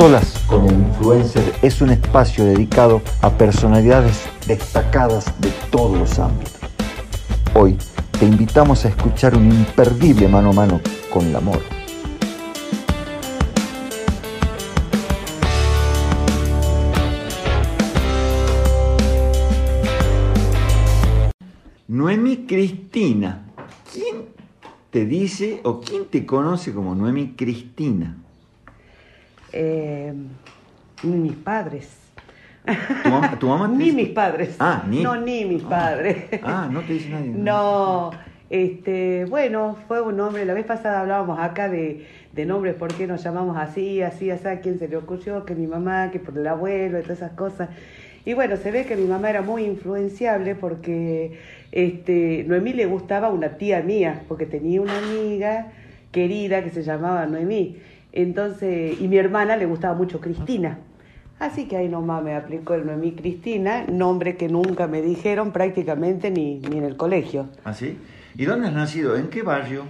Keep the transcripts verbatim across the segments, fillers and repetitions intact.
Solas con el Influencer es un espacio dedicado a personalidades destacadas de todos los ámbitos. Hoy te invitamos a escuchar un imperdible mano a mano con La Moro. Noemi Cristina. ¿Quién te dice o quién te conoce como Noemi Cristina? Eh, ni mis padres. ¿Tu mamá, tu mamá te ni dice... mis padres. Ah, ni... No, ni mis ah, padres. Ah, no te dice nadie. No, no este, bueno, fue un nombre. La vez pasada hablábamos acá de, de nombres, por qué nos llamamos así, así, así, a quién se le ocurrió, que mi mamá, que por el abuelo y todas esas cosas. Y bueno, se ve que mi mamá era muy influenciable porque este, Noemí le gustaba una tía mía, porque tenía una amiga querida que se llamaba Noemí. Entonces, y mi hermana le gustaba mucho Cristina. Así que ahí nomás me aplicó el Noemí Cristina, nombre que nunca me dijeron prácticamente ni, ni en el colegio. ¿Ah, sí? ¿Y dónde has nacido? ¿En qué barrio?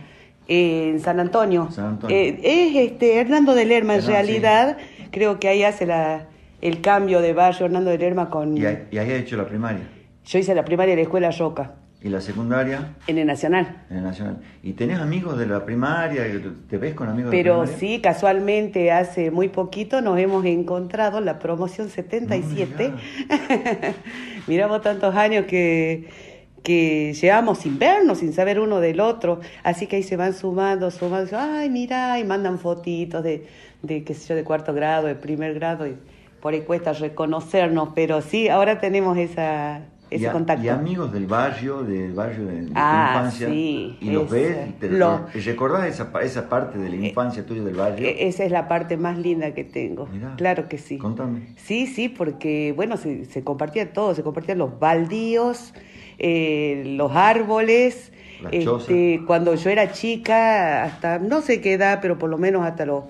En San Antonio. San Antonio. Eh, es este, Hernando de Lerma, en realidad. Sí. Creo que ahí hace la... el cambio de barrio, Hernando de Lerma con... ¿Y ahí has hecho la primaria? Yo hice la primaria en la Escuela Roca. ¿Y la secundaria? En el Nacional. En el Nacional. ¿Y tenés amigos de la primaria? ¿Te ves con amigos Pero de la primaria? Pero sí, casualmente hace muy poquito nos hemos encontrado en la promoción setenta y siete. No, miramos tantos años que, que llevamos sin vernos, sin saber uno del otro. Así que ahí se van sumando, sumando. Ay, mirá, y mandan fotitos de, de qué sé yo, de cuarto grado, de primer grado y... Por ahí cuesta reconocernos, pero sí, ahora tenemos esa, ese y a, contacto. ¿Y amigos del barrio, del barrio de, de ah, tu infancia? Sí, ¿y los ves? ¿Te lo, recordás esa, esa parte de la infancia eh, tuya del barrio? Esa es la parte más linda que tengo. Mirá, claro que sí. Contame. Sí, sí, porque, bueno, se, se compartía todo, se compartían los baldíos, eh, los árboles. Las este, chozas. Cuando yo era chica, hasta no sé qué edad, pero por lo menos hasta los...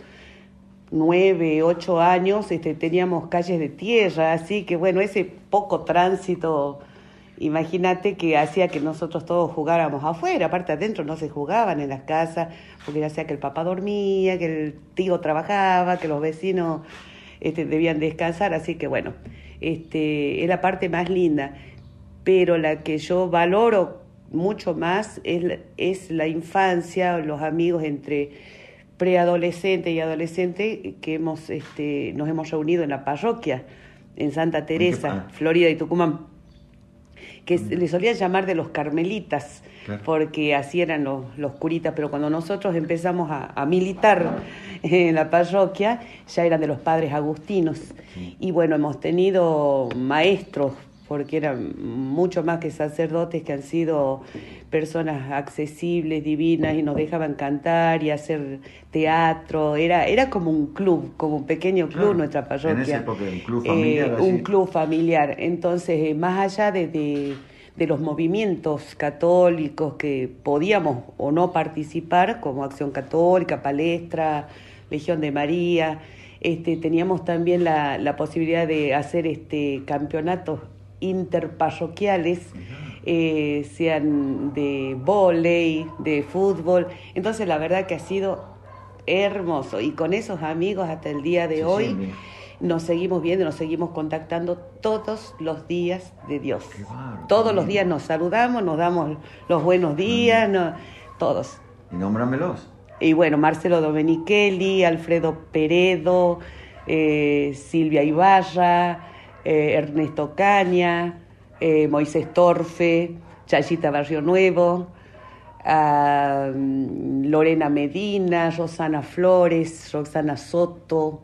nueve, ocho años, este, teníamos calles de tierra, así que bueno, ese poco tránsito, imagínate que hacía que nosotros todos jugáramos afuera, aparte adentro no se jugaban en las casas, porque ya sea que el papá dormía, que el tío trabajaba, que los vecinos este, debían descansar, así que bueno, este, es la parte más linda, pero la que yo valoro mucho más es, es la infancia, los amigos entre... preadolescente y adolescente que hemos este, nos hemos reunido en la parroquia, en Santa Teresa, ¿en Florida y Tucumán? Que mm. le solían llamar de los carmelitas, claro, porque así eran los, los curitas, pero cuando nosotros empezamos a, a militar en la parroquia, ya eran de los padres agustinos. Sí. Y bueno, hemos tenido maestros, porque eran mucho más que sacerdotes, que han sido personas accesibles, divinas, y nos dejaban cantar y hacer teatro. Era era como un club, como un pequeño club, claro, nuestra parroquia. En esa época, un club familiar. Eh, un club familiar. Entonces, eh, más allá de, de, de los movimientos católicos que podíamos o no participar, como Acción Católica, Palestra, Legión de María, este, teníamos también la, la posibilidad de hacer este campeonatos interparroquiales, eh, sean de vóley, de fútbol. Entonces la verdad que ha sido hermoso, y con esos amigos hasta el día de sí, hoy sí, nos seguimos viendo, nos seguimos contactando todos los días de Dios. Claro, todos bien. Los días nos saludamos, nos damos los buenos días, nos, todos. Y nómbramelos. Y bueno, Marcelo Domenichelli, Alfredo Peredo, eh, Silvia Ibarra, Eh, Ernesto Caña, eh, Moisés Torfe, Chayita Barrio Nuevo, uh, Lorena Medina, Rosana Flores, Roxana Soto,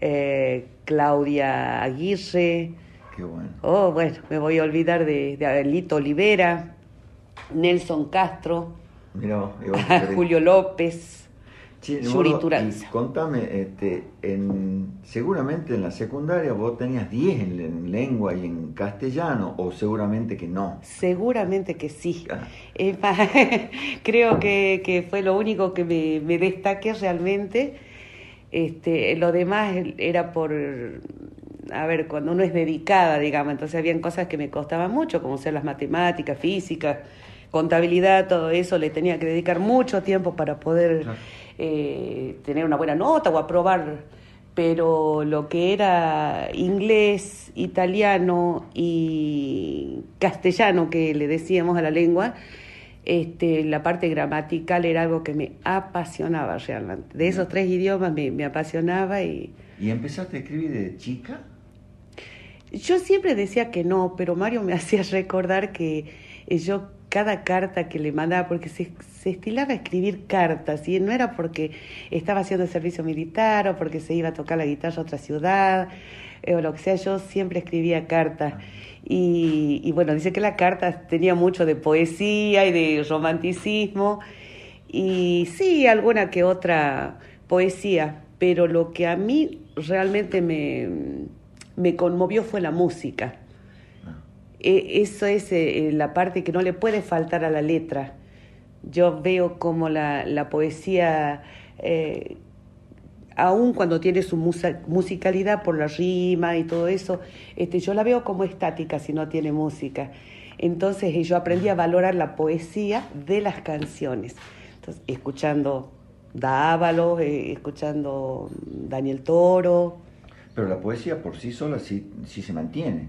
eh, Claudia Aguirre. Qué bueno. Oh, bueno, me voy a olvidar de, de Abelito Olivera, Nelson Castro, mirá, Julio López. Sí, bueno, y contame, este, en, seguramente en la secundaria vos tenías diez en, en lengua y en castellano, o seguramente que no. Seguramente que sí. Ah. Eh, pa, creo que, que fue lo único que me, me destaqué realmente. Este, lo demás era por, a ver, cuando uno es dedicada, digamos, entonces habían cosas que me costaban mucho, como ser las matemáticas, física, contabilidad, todo eso, le tenía que dedicar mucho tiempo para poder... Claro. Eh, tener una buena nota o aprobar pero lo que era inglés, italiano y castellano, que le decíamos a la lengua, este, la parte gramatical era algo que me apasionaba realmente. De esos tres idiomas me, me apasionaba. Y... ¿Y empezaste a escribir de chica? Yo siempre decía que no, pero Mario me hacía recordar que yo cada carta que le mandaba, porque se, se estilaba escribir cartas, y no era porque estaba haciendo el servicio militar o porque se iba a tocar la guitarra a otra ciudad, eh, o lo que sea, yo siempre escribía cartas. Y, y bueno, dice que la carta tenía mucho de poesía y de romanticismo, y sí, alguna que otra poesía, pero lo que a mí realmente me... me conmovió fue la música. Ah. Eh, eso es eh, la parte que no le puede faltar a la letra. Yo veo como la, la poesía, eh, aun cuando tiene su musa, musicalidad por la rima y todo eso, este, yo la veo como estática si no tiene música. Entonces eh, yo aprendí a valorar la poesía de las canciones. Entonces, escuchando D'Avalo, eh, escuchando Daniel Toro... Pero la poesía por sí sola sí, sí se mantiene.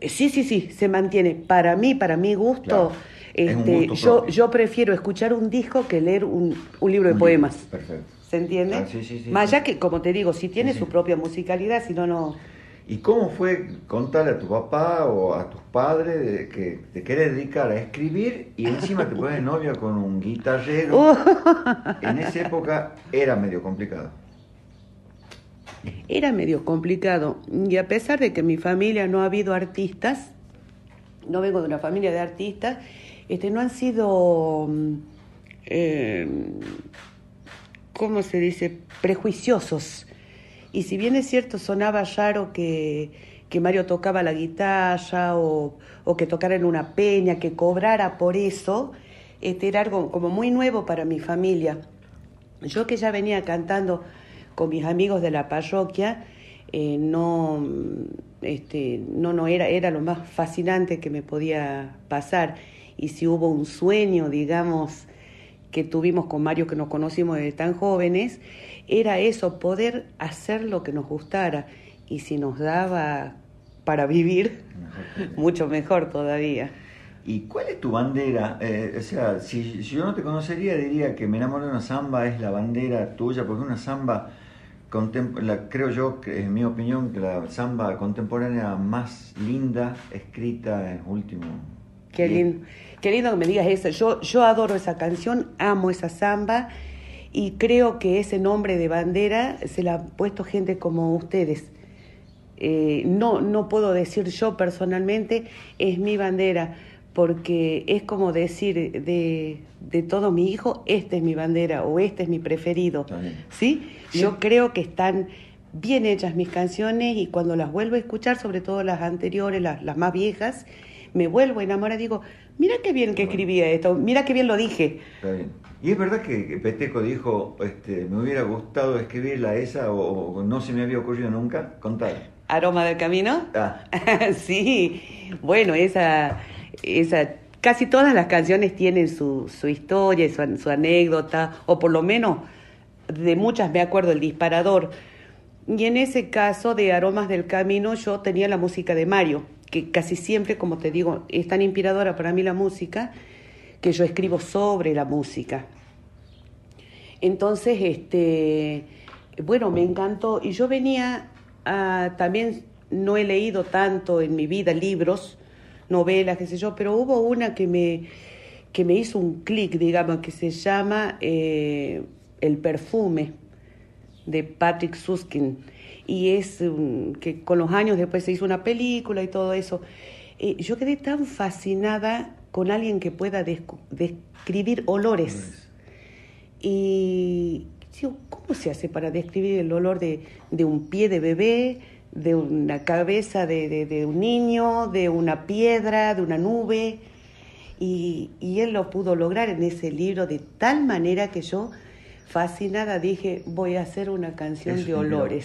Sí, sí, sí, se mantiene. Para mí, para mi gusto, claro, este, gusto yo, yo prefiero escuchar un disco que leer un, un libro de un poemas. Libro. Perfecto. ¿Se entiende? Ah, sí, sí, sí, Más sí. allá que, como te digo, si tiene sí, su sí. propia musicalidad, si no, no... ¿Y cómo fue contarle a tu papá o a tus padres de que te querés dedicar a escribir y encima te pones novia con un guitarrero? Uh. En esa época era medio complicado. Era medio complicado, y a pesar de que en mi familia no ha habido artistas, no vengo de una familia de artistas, este, no han sido, eh, ¿cómo se dice?, prejuiciosos. Y si bien es cierto, sonaba raro que, que Mario tocaba la guitarra o, o que tocara en una peña, que cobrara por eso, este, era algo como muy nuevo para mi familia. Yo que ya venía cantando... con mis amigos de la parroquia, eh, no, este, no, no era, era lo más fascinante que me podía pasar. Y si hubo un sueño, digamos, que tuvimos con Mario, que nos conocimos desde tan jóvenes, era eso, poder hacer lo que nos gustara. Y si nos daba para vivir, mejor mucho mejor todavía. ¿Y cuál es tu bandera? Eh, o sea, si, si yo no te conocería, diría que Me enamoré de una samba es la bandera tuya, porque una samba... La, creo yo, que es mi opinión, que la samba contemporánea más linda escrita en último. Qué lindo, qué lindo que me digas eso. Yo, yo adoro esa canción, amo esa samba, y creo que ese nombre de bandera se la ha puesto gente como ustedes. Eh, no, no puedo decir yo personalmente, es mi bandera, porque es como decir de, de todo mi hijo, esta es mi bandera o este es mi preferido. ¿Sí? ¿Sí? Yo creo que están bien hechas mis canciones, y cuando las vuelvo a escuchar, sobre todo las anteriores, las, las más viejas, me vuelvo a enamorar y digo, mira qué bien que escribía esto, mira qué bien lo dije. Está bien. Y es verdad que Peteco dijo, este, me hubiera gustado escribirla esa, o, o no se me había ocurrido nunca, contar. ¿Aroma del camino? Ah. Sí, bueno, esa... Esa, casi todas las canciones tienen su, su historia, su, su anécdota, o por lo menos de muchas me acuerdo el disparador. Y en ese caso de Aromas del Camino yo tenía la música de Mario, que casi siempre, como te digo, es tan inspiradora para mí la música, que yo escribo sobre la música. Entonces, este, bueno, me encantó. Y yo venía, a, también no he leído tanto en mi vida libros, novelas, qué sé yo, pero hubo una que me, que me hizo un clic, digamos, que se llama eh, El perfume, de Patrick Susskind, y es um, que con los años después se hizo una película y todo eso. Eh, yo quedé tan fascinada con alguien que pueda descu- describir olores, y digo, ¿cómo se hace para describir el olor de, de un pie de bebé, de una cabeza de, de, de un niño, de una piedra, de una nube? Y, y él lo pudo lograr en ese libro de tal manera que yo, fascinada, dije, voy a hacer una canción eso de olores.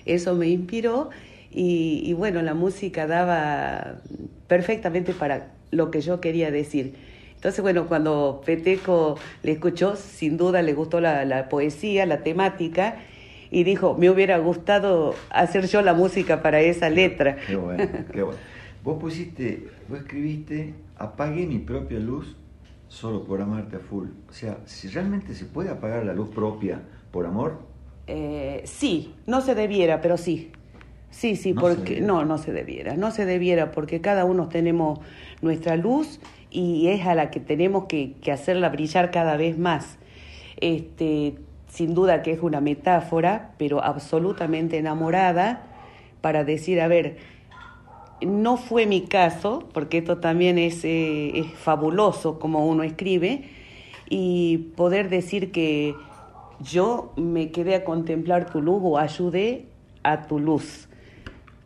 Inspiró. Eso me inspiró, y, y bueno, la música daba perfectamente para lo que yo quería decir. Entonces, bueno, cuando Peteco le escuchó, sin duda le gustó la, la poesía, la temática. y dijo, me hubiera gustado hacer yo la música para esa letra. Qué bueno, qué bueno. Vos pusiste, vos escribiste, apagué mi propia luz solo por amarte a full. O sea, si realmente se puede apagar la luz propia por amor. Eh, sí, no se debiera, pero sí. Sí, sí, no porque no, no se debiera. No se debiera porque cada uno tenemos nuestra luz y es a la que tenemos que, que hacerla brillar cada vez más. Este, sin duda que es una metáfora, pero absolutamente enamorada, para decir, a ver, no fue mi caso, porque esto también es, eh, es fabuloso como uno escribe, y poder decir que yo me quedé a contemplar tu luz o ayudé a tu luz.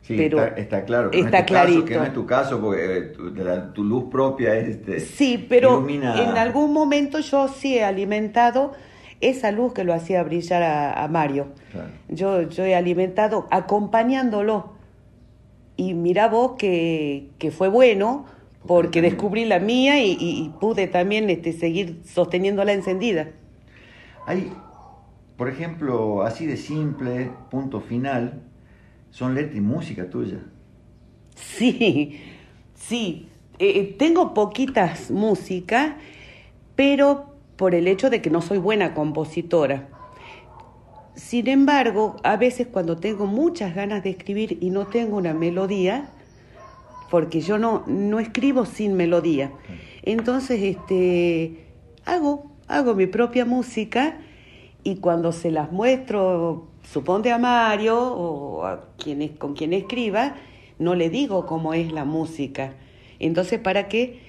Sí, pero está, está claro. Está no es clarito. Caso, que no es tu caso, porque eh, tu, la, tu luz propia es... Este, sí, pero ilumina... en algún momento yo sí he alimentado esa luz que lo hacía brillar a, a Mario. Claro. Yo, yo he alimentado acompañándolo. Y mirá vos que, que fue bueno, porque descubrí la mía y, y, y pude también este, seguir sosteniéndola encendida. Hay, por ejemplo, así de simple, punto final... Son letra y música tuya. Sí, sí. Eh, tengo poquitas músicas, pero por el hecho de que no soy buena compositora. Sin embargo, a veces cuando tengo muchas ganas de escribir y no tengo una melodía, porque yo no, no escribo sin melodía, entonces este, hago, hago mi propia música y cuando se las muestro... Suponte a Mario o a quien es, con quien escriba, no le digo cómo es la música. Entonces, para que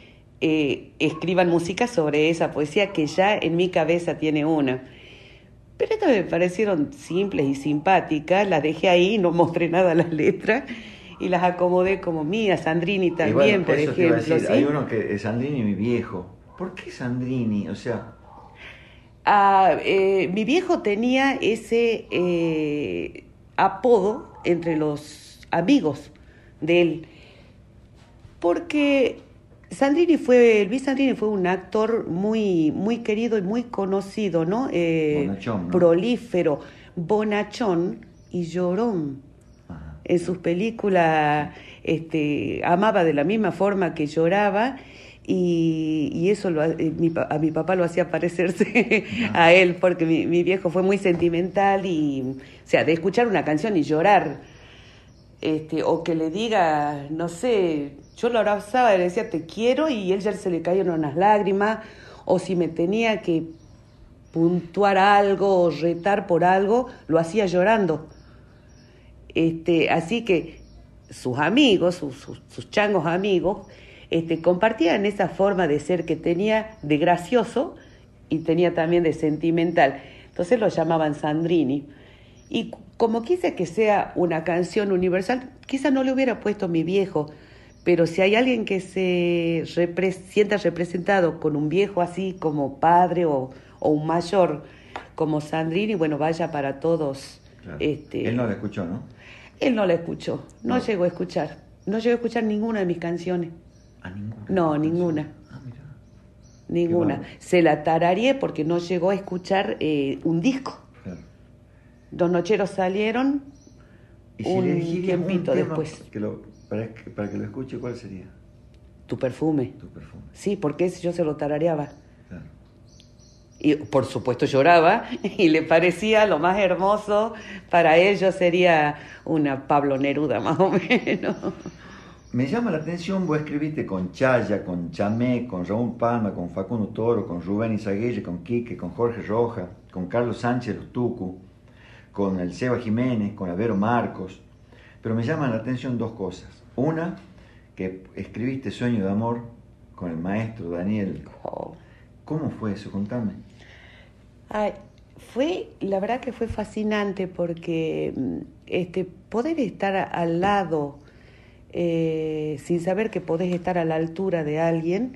eh, escriban música sobre esa poesía que ya en mi cabeza tiene una. Pero estas me parecieron simples y simpáticas, las dejé ahí, no mostré nada las letras y las acomodé como mías. Sandrini también, bueno, por ejemplo. ¿Sí? Hay uno que es Sandrini, mi viejo. ¿Por qué Sandrini? O sea... Ah, eh, mi viejo tenía ese eh, apodo entre los amigos de él, porque Sandrini fue, Luis Sandrini fue un actor muy, muy querido y muy conocido, ¿no? Eh, bonachón, ¿no? Prolífero, bonachón y llorón. Ajá. En sus películas este, amaba de la misma forma que lloraba. Y, y eso lo, mi, a mi papá lo hacía parecerse a él, porque mi, mi viejo fue muy sentimental y, o sea, de escuchar una canción y llorar, este, o que le diga, no sé, yo lo abrazaba y le decía te quiero y él ya se le cayeron unas lágrimas, o si me tenía que puntuar algo o retar por algo, lo hacía llorando. Este, así que sus amigos, sus, sus, sus changos amigos, Este, compartían esa forma de ser que tenía de gracioso y tenía también de sentimental. Entonces lo llamaban Sandrini. Y como quise que sea una canción universal, quizá no le hubiera puesto mi viejo, pero si hay alguien que se repre- sienta representado con un viejo así como padre o, o un mayor como Sandrini, bueno, vaya para todos. Claro. Este, él no la escuchó, ¿no? Él no la escuchó, no, no llegó a escuchar. No llegó a escuchar ninguna de mis canciones. ¿A ninguna? No, ninguna. Ah, mira. Ninguna. Bueno. Se la tarareé porque no llegó a escuchar eh, un disco. Claro. Los nocheros salieron ¿Y si un tiempito un después. Que lo, para, que, para que lo escuche, ¿cuál sería? Tu perfume. Tu perfume. Sí, porque yo se lo tarareaba. Claro. Y por supuesto lloraba y le parecía lo más hermoso. Para él yo sería una Pablo Neruda más o menos. Me llama la atención, vos escribiste con Chaya, con Chamé, con Raúl Palma, con Facundo Toro, con Rubén Izaguirre, con Quique, con Jorge Rojas, con Carlos Sánchez de los Tucu, con el Seba Jiménez, con Avero Marcos. Pero me llaman la atención dos cosas. Una, que escribiste Sueño de Amor con el maestro Daniel. ¿Cómo fue eso? Contame. Ay, fue, la verdad que fue fascinante porque este, poder estar al lado... Eh, sin saber que podés estar a la altura de alguien,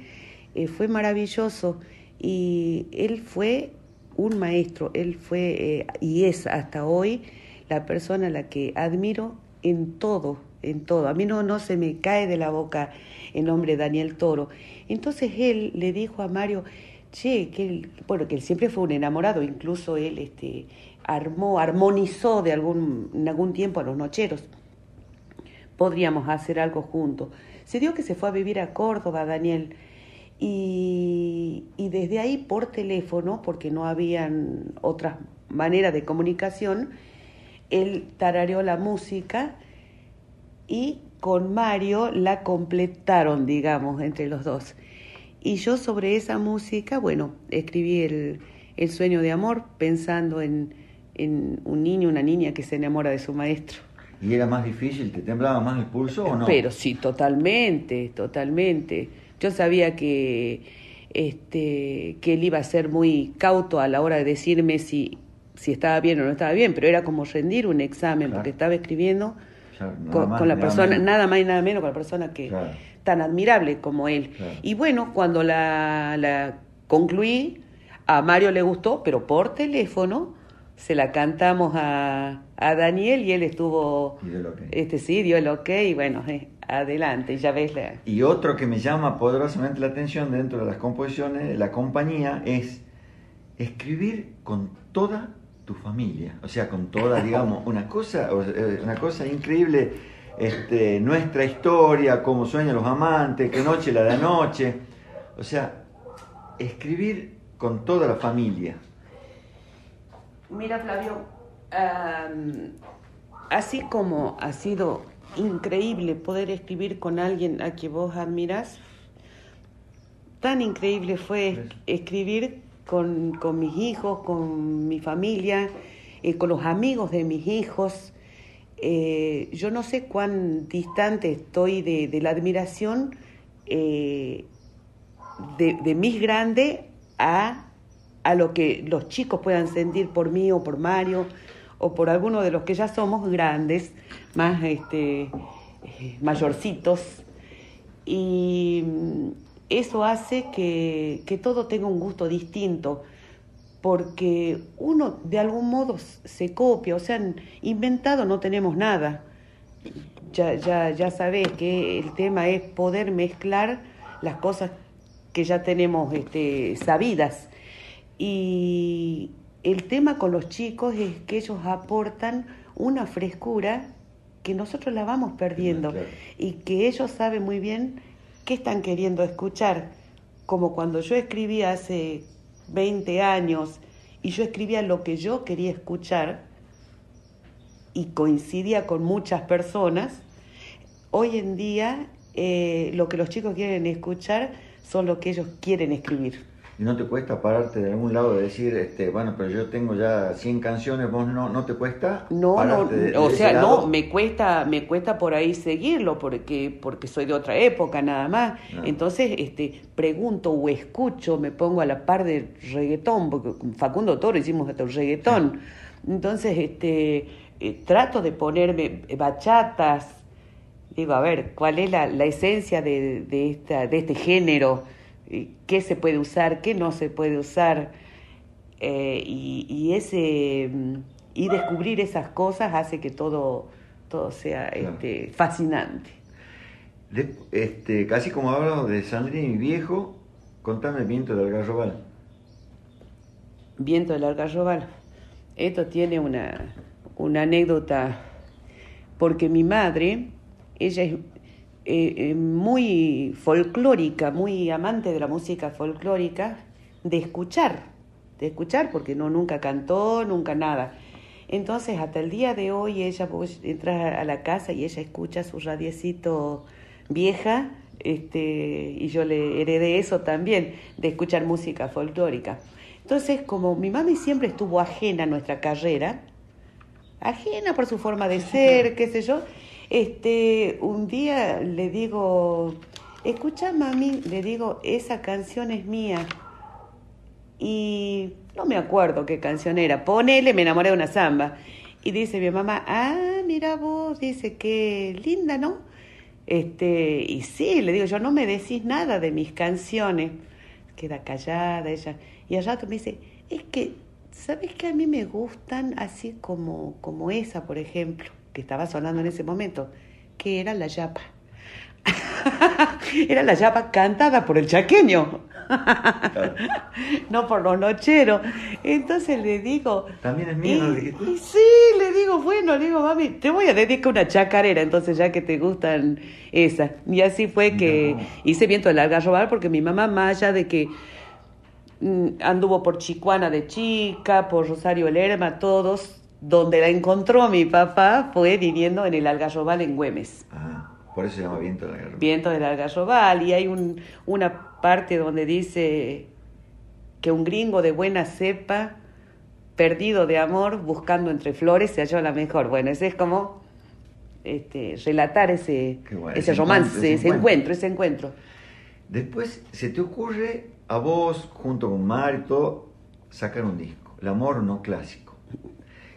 eh, fue maravilloso. Y él fue un maestro, él fue eh, y es hasta hoy la persona a la que admiro en todo, en todo. A mí no, no se me cae de la boca el nombre Daniel Toro. Entonces él le dijo a Mario, che, que él, bueno, que él siempre fue un enamorado, incluso él este, armó, armonizó de algún, en algún tiempo a los Nocheros. Podríamos hacer algo juntos. Se dio que se fue a vivir a Córdoba, Daniel, y, y desde ahí por teléfono, porque no habían otras maneras de comunicación, él tarareó la música y con Mario la completaron, digamos, entre los dos. Y yo sobre esa música, bueno, escribí el, el sueño de amor, pensando en, en un niño, una niña que se enamora de su maestro. ¿Y era más difícil? ¿Te temblaba más el pulso o no? Pero sí, totalmente, totalmente. Yo sabía que, este, que él iba a ser muy cauto a la hora de decirme si, si estaba bien o no estaba bien, pero era como rendir un examen, claro, porque estaba escribiendo claro, con, más, con la persona, menos. nada más y nada menos con la persona que claro. tan admirable como él. Claro. Y bueno, cuando la, la concluí, a Mario le gustó, pero por teléfono, se la cantamos a, a Daniel y él estuvo... Y dio el okay. Este, sí, dio el ok y bueno, eh, adelante, ya ves la... Y otro que me llama poderosamente la atención dentro de las composiciones, de la compañía, es escribir con toda tu familia. O sea, con toda, digamos, una cosa, una cosa increíble, este, nuestra historia, cómo sueñan los amantes, qué noche la de anoche. O sea, escribir con toda la familia. Mira, Flavio, um, así como ha sido increíble poder escribir con alguien a quien vos admirás, tan increíble fue escribir con, con mis hijos, con mi familia, eh, con los amigos de mis hijos. Eh, yo no sé cuán distante estoy de, de la admiración eh, de, de mis grandes a... a lo que los chicos puedan sentir por mí o por Mario o por alguno de los que ya somos grandes, más este mayorcitos. Y eso hace que, que todo tenga un gusto distinto, porque uno de algún modo se copia, o sea, inventado no tenemos nada. Ya, ya, ya sabés que el tema es poder mezclar las cosas que ya tenemos este, sabidas. Y el tema con los chicos es que ellos aportan una frescura que nosotros la vamos perdiendo, claro, y que ellos saben muy bien qué están queriendo escuchar. Como cuando yo escribí hace veinte años y yo escribía lo que yo quería escuchar y coincidía con muchas personas, hoy en día eh, lo que los chicos quieren escuchar son lo que ellos quieren escribir. ¿Y no te cuesta pararte de algún lado de decir, este, bueno, pero yo tengo ya cien canciones, vos no, no te cuesta? No, no, de, de o sea, lado? no, me cuesta, me cuesta por ahí seguirlo, porque, porque soy de otra época nada más. Ah. Entonces, este, pregunto o escucho, me pongo a la par del reggaetón, porque con Facundo Toro hicimos hasta el reggaetón. Ah. Entonces, este, eh, trato de ponerme bachatas, digo, a ver, ¿cuál es la, la esencia de, de, esta, de este género? Qué se puede usar, qué no se puede usar, eh, y, y ese y descubrir esas cosas hace que todo, todo sea claro. este, fascinante. De, este, casi como hablamos de Sandrini viejo, contame Viento del Algarrobal. Viento del Algarrobal. Esto tiene una, una anécdota, porque mi madre, ella es Eh, eh, muy folclórica, muy amante de la música folclórica, de escuchar, de escuchar, porque no nunca cantó, nunca nada. Entonces, hasta el día de hoy, ella entra a la casa y ella escucha su radiecito vieja, este, y yo le heredé eso también, de escuchar música folclórica. Entonces, como mi mami siempre estuvo ajena a nuestra carrera, ajena por su forma de ser, qué sé yo, Este, un día le digo, escucha mami, le digo, esa canción es mía. Y no me acuerdo qué canción era, ponele, me enamoré de una zamba. Y dice mi mamá, ah, mira vos, dice, qué linda, ¿no? Este, y sí, le digo, yo no me decís nada de mis canciones. Queda callada ella. Y al rato me dice, es que, ¿sabes qué? A mí me gustan así como, como esa, por ejemplo, que estaba sonando en ese momento, que era la yapa. Era la yapa cantada por el chaqueño. Claro. No por los nocheros. Entonces le digo... También es mío, ¿no? Y sí, le digo, bueno, le digo, mami, te voy a dedicar una chacarera, entonces ya que te gustan esas. Y así fue que no. hice Viento de Larga Robar, porque mi mamá, más allá de que anduvo por Chicuana de chica, por Rosario Lerma, todos, donde la encontró mi papá fue viviendo en el Algarrobal en Güemes. Ah, por eso se llama Viento del Algarrobal. Viento del Algarrobal, y hay un, una parte donde dice que un gringo de buena cepa, perdido de amor, buscando entre flores, se halló la mejor. Bueno, ese es como este, relatar ese, bueno, ese, ese romance, encuentro, ese, ese encuentro, ese encuentro. Después, ¿se te ocurre a vos, junto con Mario y todo, sacar un disco, La Moro no clásico?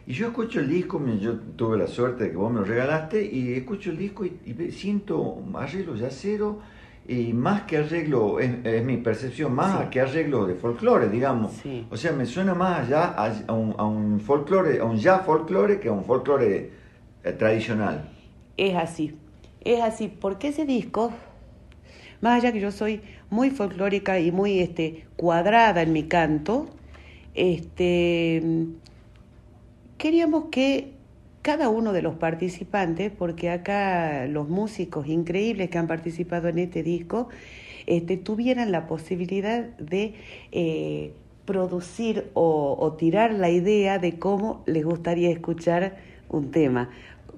Y yo escucho el disco, yo tuve la suerte de que vos me lo regalaste, y escucho el disco y, y siento arreglo yacero, y más que arreglo, es, es mi percepción, más sí. que arreglo de folclore, digamos. Sí. O sea, me suena más allá a, a, un, a un folclore, a un ya folclore que a un folclore eh, tradicional. Es así, es así, porque ese disco, más allá que yo soy muy folclórica y muy este, cuadrada en mi canto, este... queríamos que cada uno de los participantes, porque acá los músicos increíbles que han participado en este disco, este, tuvieran la posibilidad de eh, producir o, o tirar la idea de cómo les gustaría escuchar un tema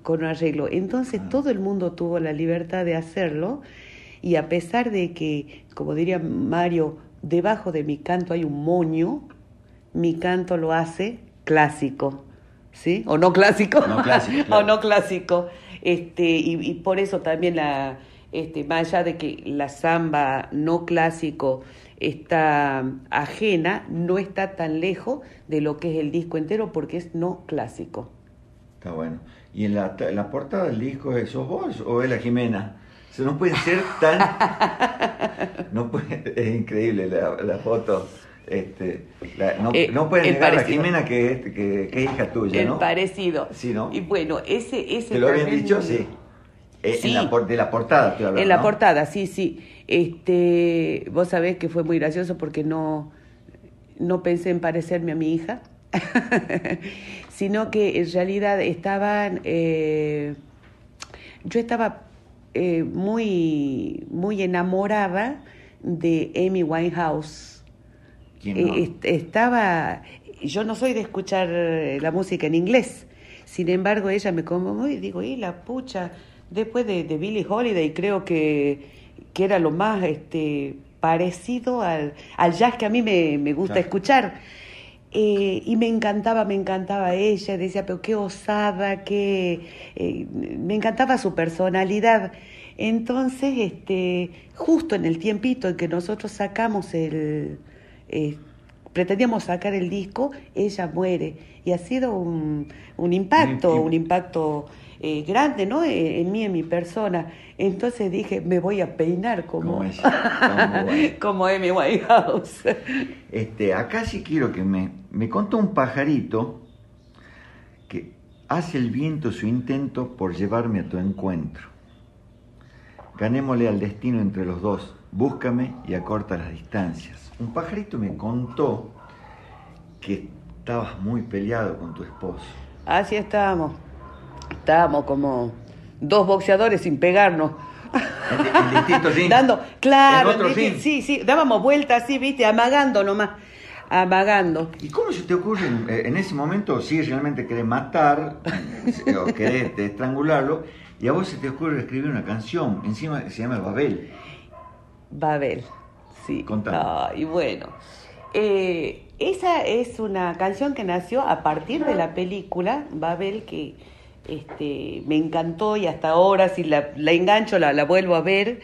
con un arreglo. Entonces todo el mundo tuvo la libertad de hacerlo, y a pesar de que, como diría Mario, debajo de mi canto hay un moño, mi canto lo hace clásico. ¿Sí? O no clásico, no clásico claro. o no clásico, este, y, y por eso también la, este, más allá de que la samba no clásico está ajena, no está tan lejos de lo que es el disco entero, porque es no clásico. Está bueno. ¿Y en la, en la portada del disco sos vos o es la Ximena? O sea, no puede ser tan... no puede... Es increíble la, la foto. Este, la, no, eh, no puedes negar parecido. A Ximena que es que, que hija tuya, el ¿no? parecido. Sí, ¿no? Y bueno, ese... ese ¿te lo habían dicho? Sí. Eh, sí. En la, de la portada te hablaba, en la ¿no? portada, sí, sí. Este, vos sabés que fue muy gracioso porque no, no pensé en parecerme a mi hija, sino que en realidad estaban... Eh, yo estaba eh, muy, muy enamorada de Amy Winehouse. No? Estaba, yo no soy de escuchar la música en inglés, sin embargo ella me conmovió y digo, y la pucha, después de, de Billie Holiday creo que, que era lo más este, parecido al, al jazz que a mí me, me gusta claro. escuchar. Eh, y me encantaba, me encantaba ella, decía, pero qué osada, qué, eh, me encantaba su personalidad. Entonces, este, justo en el tiempito en que nosotros sacamos el... Eh, pretendíamos sacar el disco, ella muere, y ha sido un, un impacto, un impacto eh, grande, ¿no? En, en mí, en mi persona. Entonces dije, me voy a peinar como como Amy Winehouse. Este, acá sí quiero que me, me contó un pajarito que hace el viento su intento por llevarme a tu encuentro. Ganémosle al destino entre los dos, búscame y acorta las distancias. Un pajarito me contó que estabas muy peleado con tu esposo. Así estábamos. Estábamos como dos boxeadores sin pegarnos. En, en distintos ring. Dando, claro, en otro ring. Sí, sí, dábamos vueltas así, viste, amagando nomás. Amagando. ¿Y cómo se te ocurre en ese momento, si realmente querés matar o querés estrangularlo, y a vos se te ocurre escribir una canción, encima que se llama Babel? Babel. Sí. Ah, y bueno, eh, esa es una canción que nació a partir de la película Babel, que este, me encantó, y hasta ahora si la, la engancho la, la vuelvo a ver,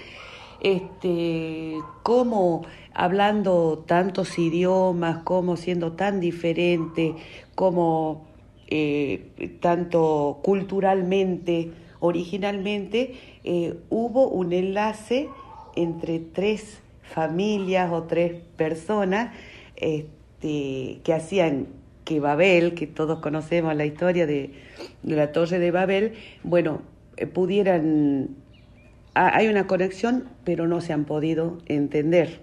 este, cómo hablando tantos idiomas, cómo siendo tan diferente, cómo eh, tanto culturalmente, originalmente, eh, hubo un enlace entre tres familias o tres personas este, que hacían que Babel, que todos conocemos la historia de, de la Torre de Babel, bueno, eh, pudieran... A, hay una conexión, pero no se han podido entender.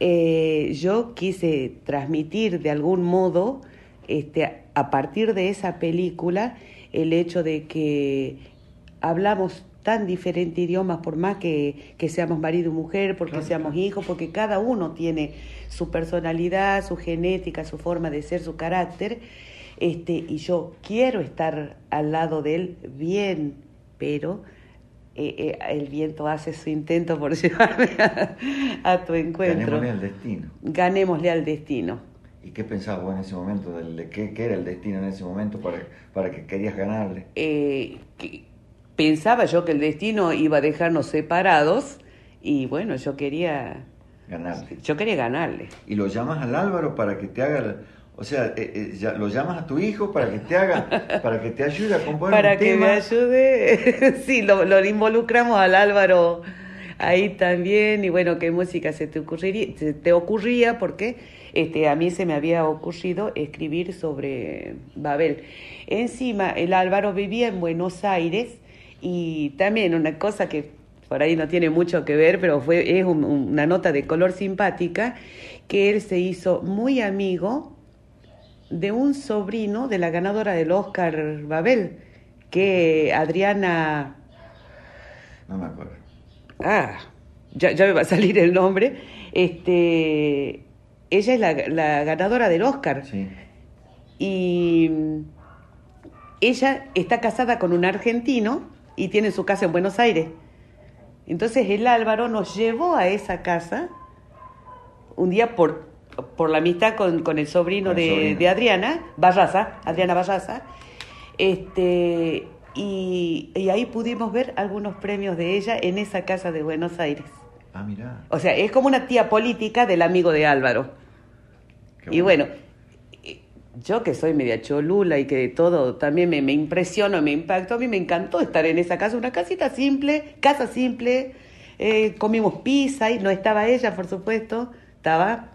eh, yo quise transmitir de algún modo, este, a partir de esa película, el hecho de que hablamos tan diferentes idiomas, por más que, que seamos marido y mujer, porque claro, seamos hijos, porque cada uno tiene su personalidad, su genética, su forma de ser, su carácter, este, y yo quiero estar al lado de él bien, pero eh, eh, el viento hace su intento por llevarme a, a tu encuentro. Ganémosle al destino. Ganémosle al destino. ¿Y qué pensabas vos en ese momento? Del, ¿qué, ¿Qué era el destino en ese momento para, para que querías ganarle? Eh... Que, Pensaba yo que el destino iba a dejarnos separados y bueno, yo quería... Ganarle. Yo quería ganarle. ¿Y lo llamas al Álvaro para que te haga... O sea, eh, eh, ya, lo llamas a tu hijo para que te haga... para que te ayude a componer para un tema? Para que me ayude... sí, lo, lo involucramos al Álvaro ahí también. Y bueno, qué música se te ocurriría, se te ocurría porque este, a mí se me había ocurrido escribir sobre Babel. Encima, el Álvaro vivía en Buenos Aires. Y también una cosa que por ahí no tiene mucho que ver, pero fue es un, una nota de color simpática, que él se hizo muy amigo de un sobrino de la ganadora del Oscar Babel, que Adriana... No me acuerdo. Ah, ya, ya me va a salir el nombre. Este, ella es la, la ganadora del Oscar. Sí. Y ella está casada con un argentino y tiene su casa en Buenos Aires. Entonces el Álvaro nos llevó a esa casa un día por, por la amistad con, con el sobrino, con el de, sobrino. de Adriana, Barraza, Adriana Barraza, este, y, y ahí pudimos ver algunos premios de ella en esa casa de Buenos Aires. Ah, mirá. O sea, es como una tía política del amigo de Álvaro. Qué bueno. Y bueno... Yo que soy media cholula y que todo también me, me impresionó, me impactó. A mí me encantó estar en esa casa, una casita simple, casa simple. Eh, comimos pizza y no estaba ella, por supuesto. Estaba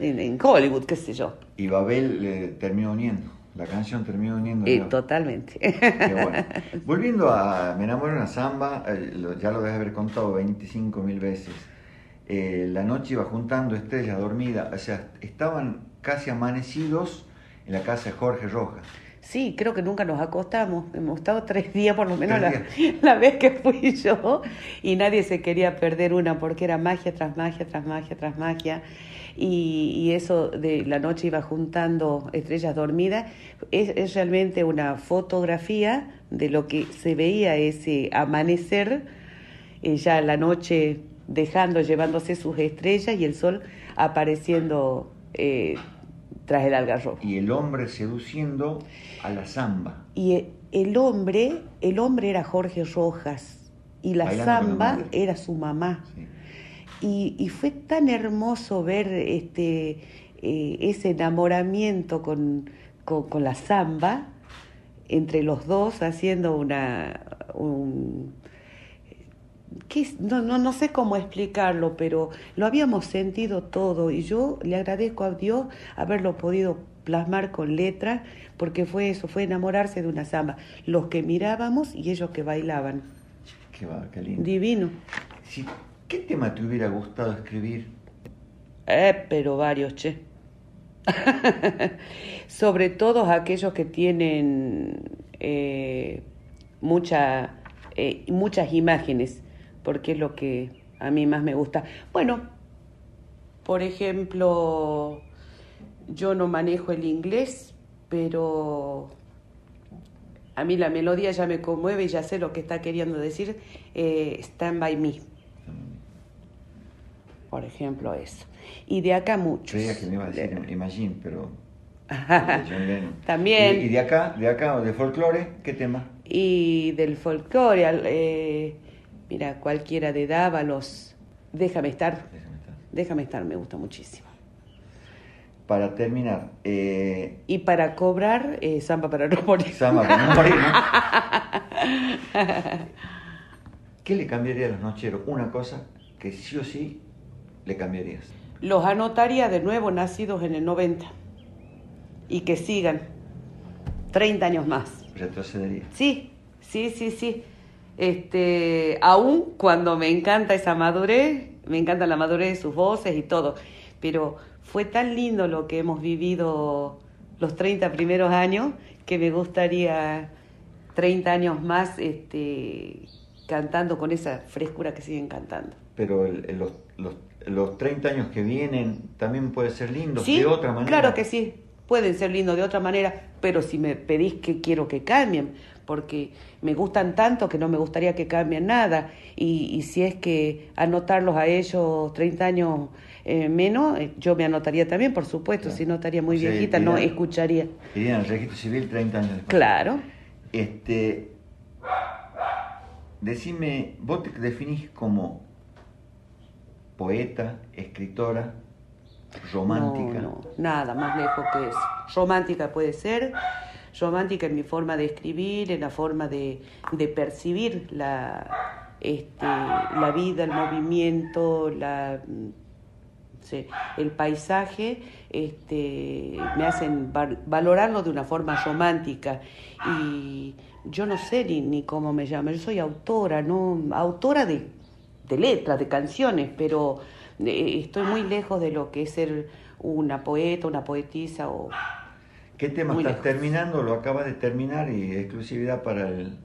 en, en Hollywood, qué sé yo. Y Babel eh, terminó uniendo, la canción terminó uniendo. Eh, totalmente. Qué bueno. Volviendo a Me enamoré de una samba, eh, lo, ya lo debes haber contado veinticinco mil veces. Eh, la noche iba juntando estrellas dormida, o sea, estaban casi amanecidos en la casa de Jorge Rojas. Sí, creo que nunca nos acostamos. Hemos estado tres días por lo menos la, la vez que fui yo. Y nadie se quería perder una porque era magia tras magia, tras magia, tras magia. Y, y eso de la noche iba juntando estrellas dormidas. Es, es realmente una fotografía de lo que se veía ese amanecer. Eh, ya la noche dejando, llevándose sus estrellas y el sol apareciendo... Eh, tras el algarrobo. Y el hombre seduciendo a la zamba. Y el hombre, el hombre era Jorge Rojas y la zamba era su mamá. Sí. Y, y fue tan hermoso ver este eh, ese enamoramiento con, con, con la zamba, entre los dos haciendo una... Un, No, no, no sé cómo explicarlo, pero lo habíamos sentido todo y yo le agradezco a Dios haberlo podido plasmar con letras, porque fue eso, fue enamorarse de una zamba, los que mirábamos y ellos que bailaban. Qué, qué lindo. Divino. Sí. ¿Qué tema te hubiera gustado escribir? Eh, pero varios, che. Sobre todo aquellos que tienen eh, mucha, eh, muchas imágenes, porque es lo que a mí más me gusta. Bueno, por ejemplo, yo no manejo el inglés, pero a mí la melodía ya me conmueve y ya sé lo que está queriendo decir, eh, Stand By Me. Por ejemplo, eso. Y de acá muchos. Creía que me iba a decir de... Imagine, pero... También. ¿Y, y de acá, de acá, de folclore, qué tema? Y del folclore... Eh... Mira, cualquiera de D'Avalo, déjame estar, déjame estar, déjame estar, me gusta muchísimo. Para terminar... Eh... Y para cobrar, eh, Samba para no morir. Samba para no morir, ¿no? ¿Qué le cambiaría a los nocheros? Una cosa que sí o sí le cambiarías. Los anotaría de nuevo nacidos en el noventa y que sigan treinta años más. ¿Retrocedería? Sí, sí, sí, sí. Este, aún cuando me encanta esa madurez, me encanta la madurez de sus voces y todo, pero fue tan lindo lo que hemos vivido los treinta primeros años que me gustaría treinta años más este, cantando con esa frescura que siguen cantando. Pero el, el, los, los, los treinta años que vienen también pueden ser lindos, ¿sí?, de otra manera. Claro que sí, pueden ser lindos de otra manera, pero si me pedís que quiero que cambien, porque me gustan tanto que no me gustaría que cambien nada, y, y si es que anotarlos a ellos treinta años eh, menos, yo me anotaría también, por supuesto, claro. Si no estaría muy o sea, viejita, irían, no escucharía. Irían al registro civil treinta años después. Claro. Este, decime, vos te definís como poeta, escritora, romántica. No, no, nada más lejos que eso. Romántica puede ser, romántica en mi forma de escribir, en la forma de, de percibir la, este, la vida, el movimiento, la, sí, el paisaje, este, me hacen val- valorarlo de una forma romántica. Y yo no sé ni, ni cómo me llamo, yo soy autora, no autora de, de letras, de canciones, pero eh, estoy muy lejos de lo que es ser una poeta, una poetisa o... ¿Qué tema muy estás lejos. Terminando? Lo acabas de terminar y exclusividad para el...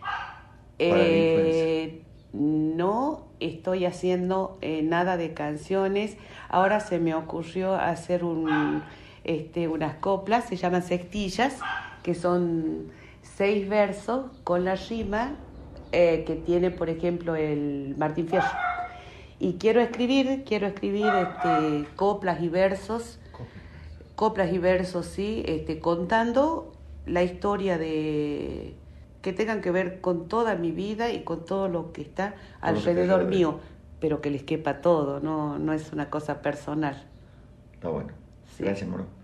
Para eh, la no estoy haciendo eh, nada de canciones. Ahora se me ocurrió hacer un, este, unas coplas, se llaman sextillas, que son seis versos con la rima eh, que tiene, por ejemplo, el Martín Fierro. Y quiero escribir, quiero escribir este, coplas y versos, coplas y versos, sí, este, contando la historia de... que tengan que ver con toda mi vida y con todo lo que está alrededor mío, pero que les quepa todo, no, no es una cosa personal. Está bueno. Sí. Gracias, Moro.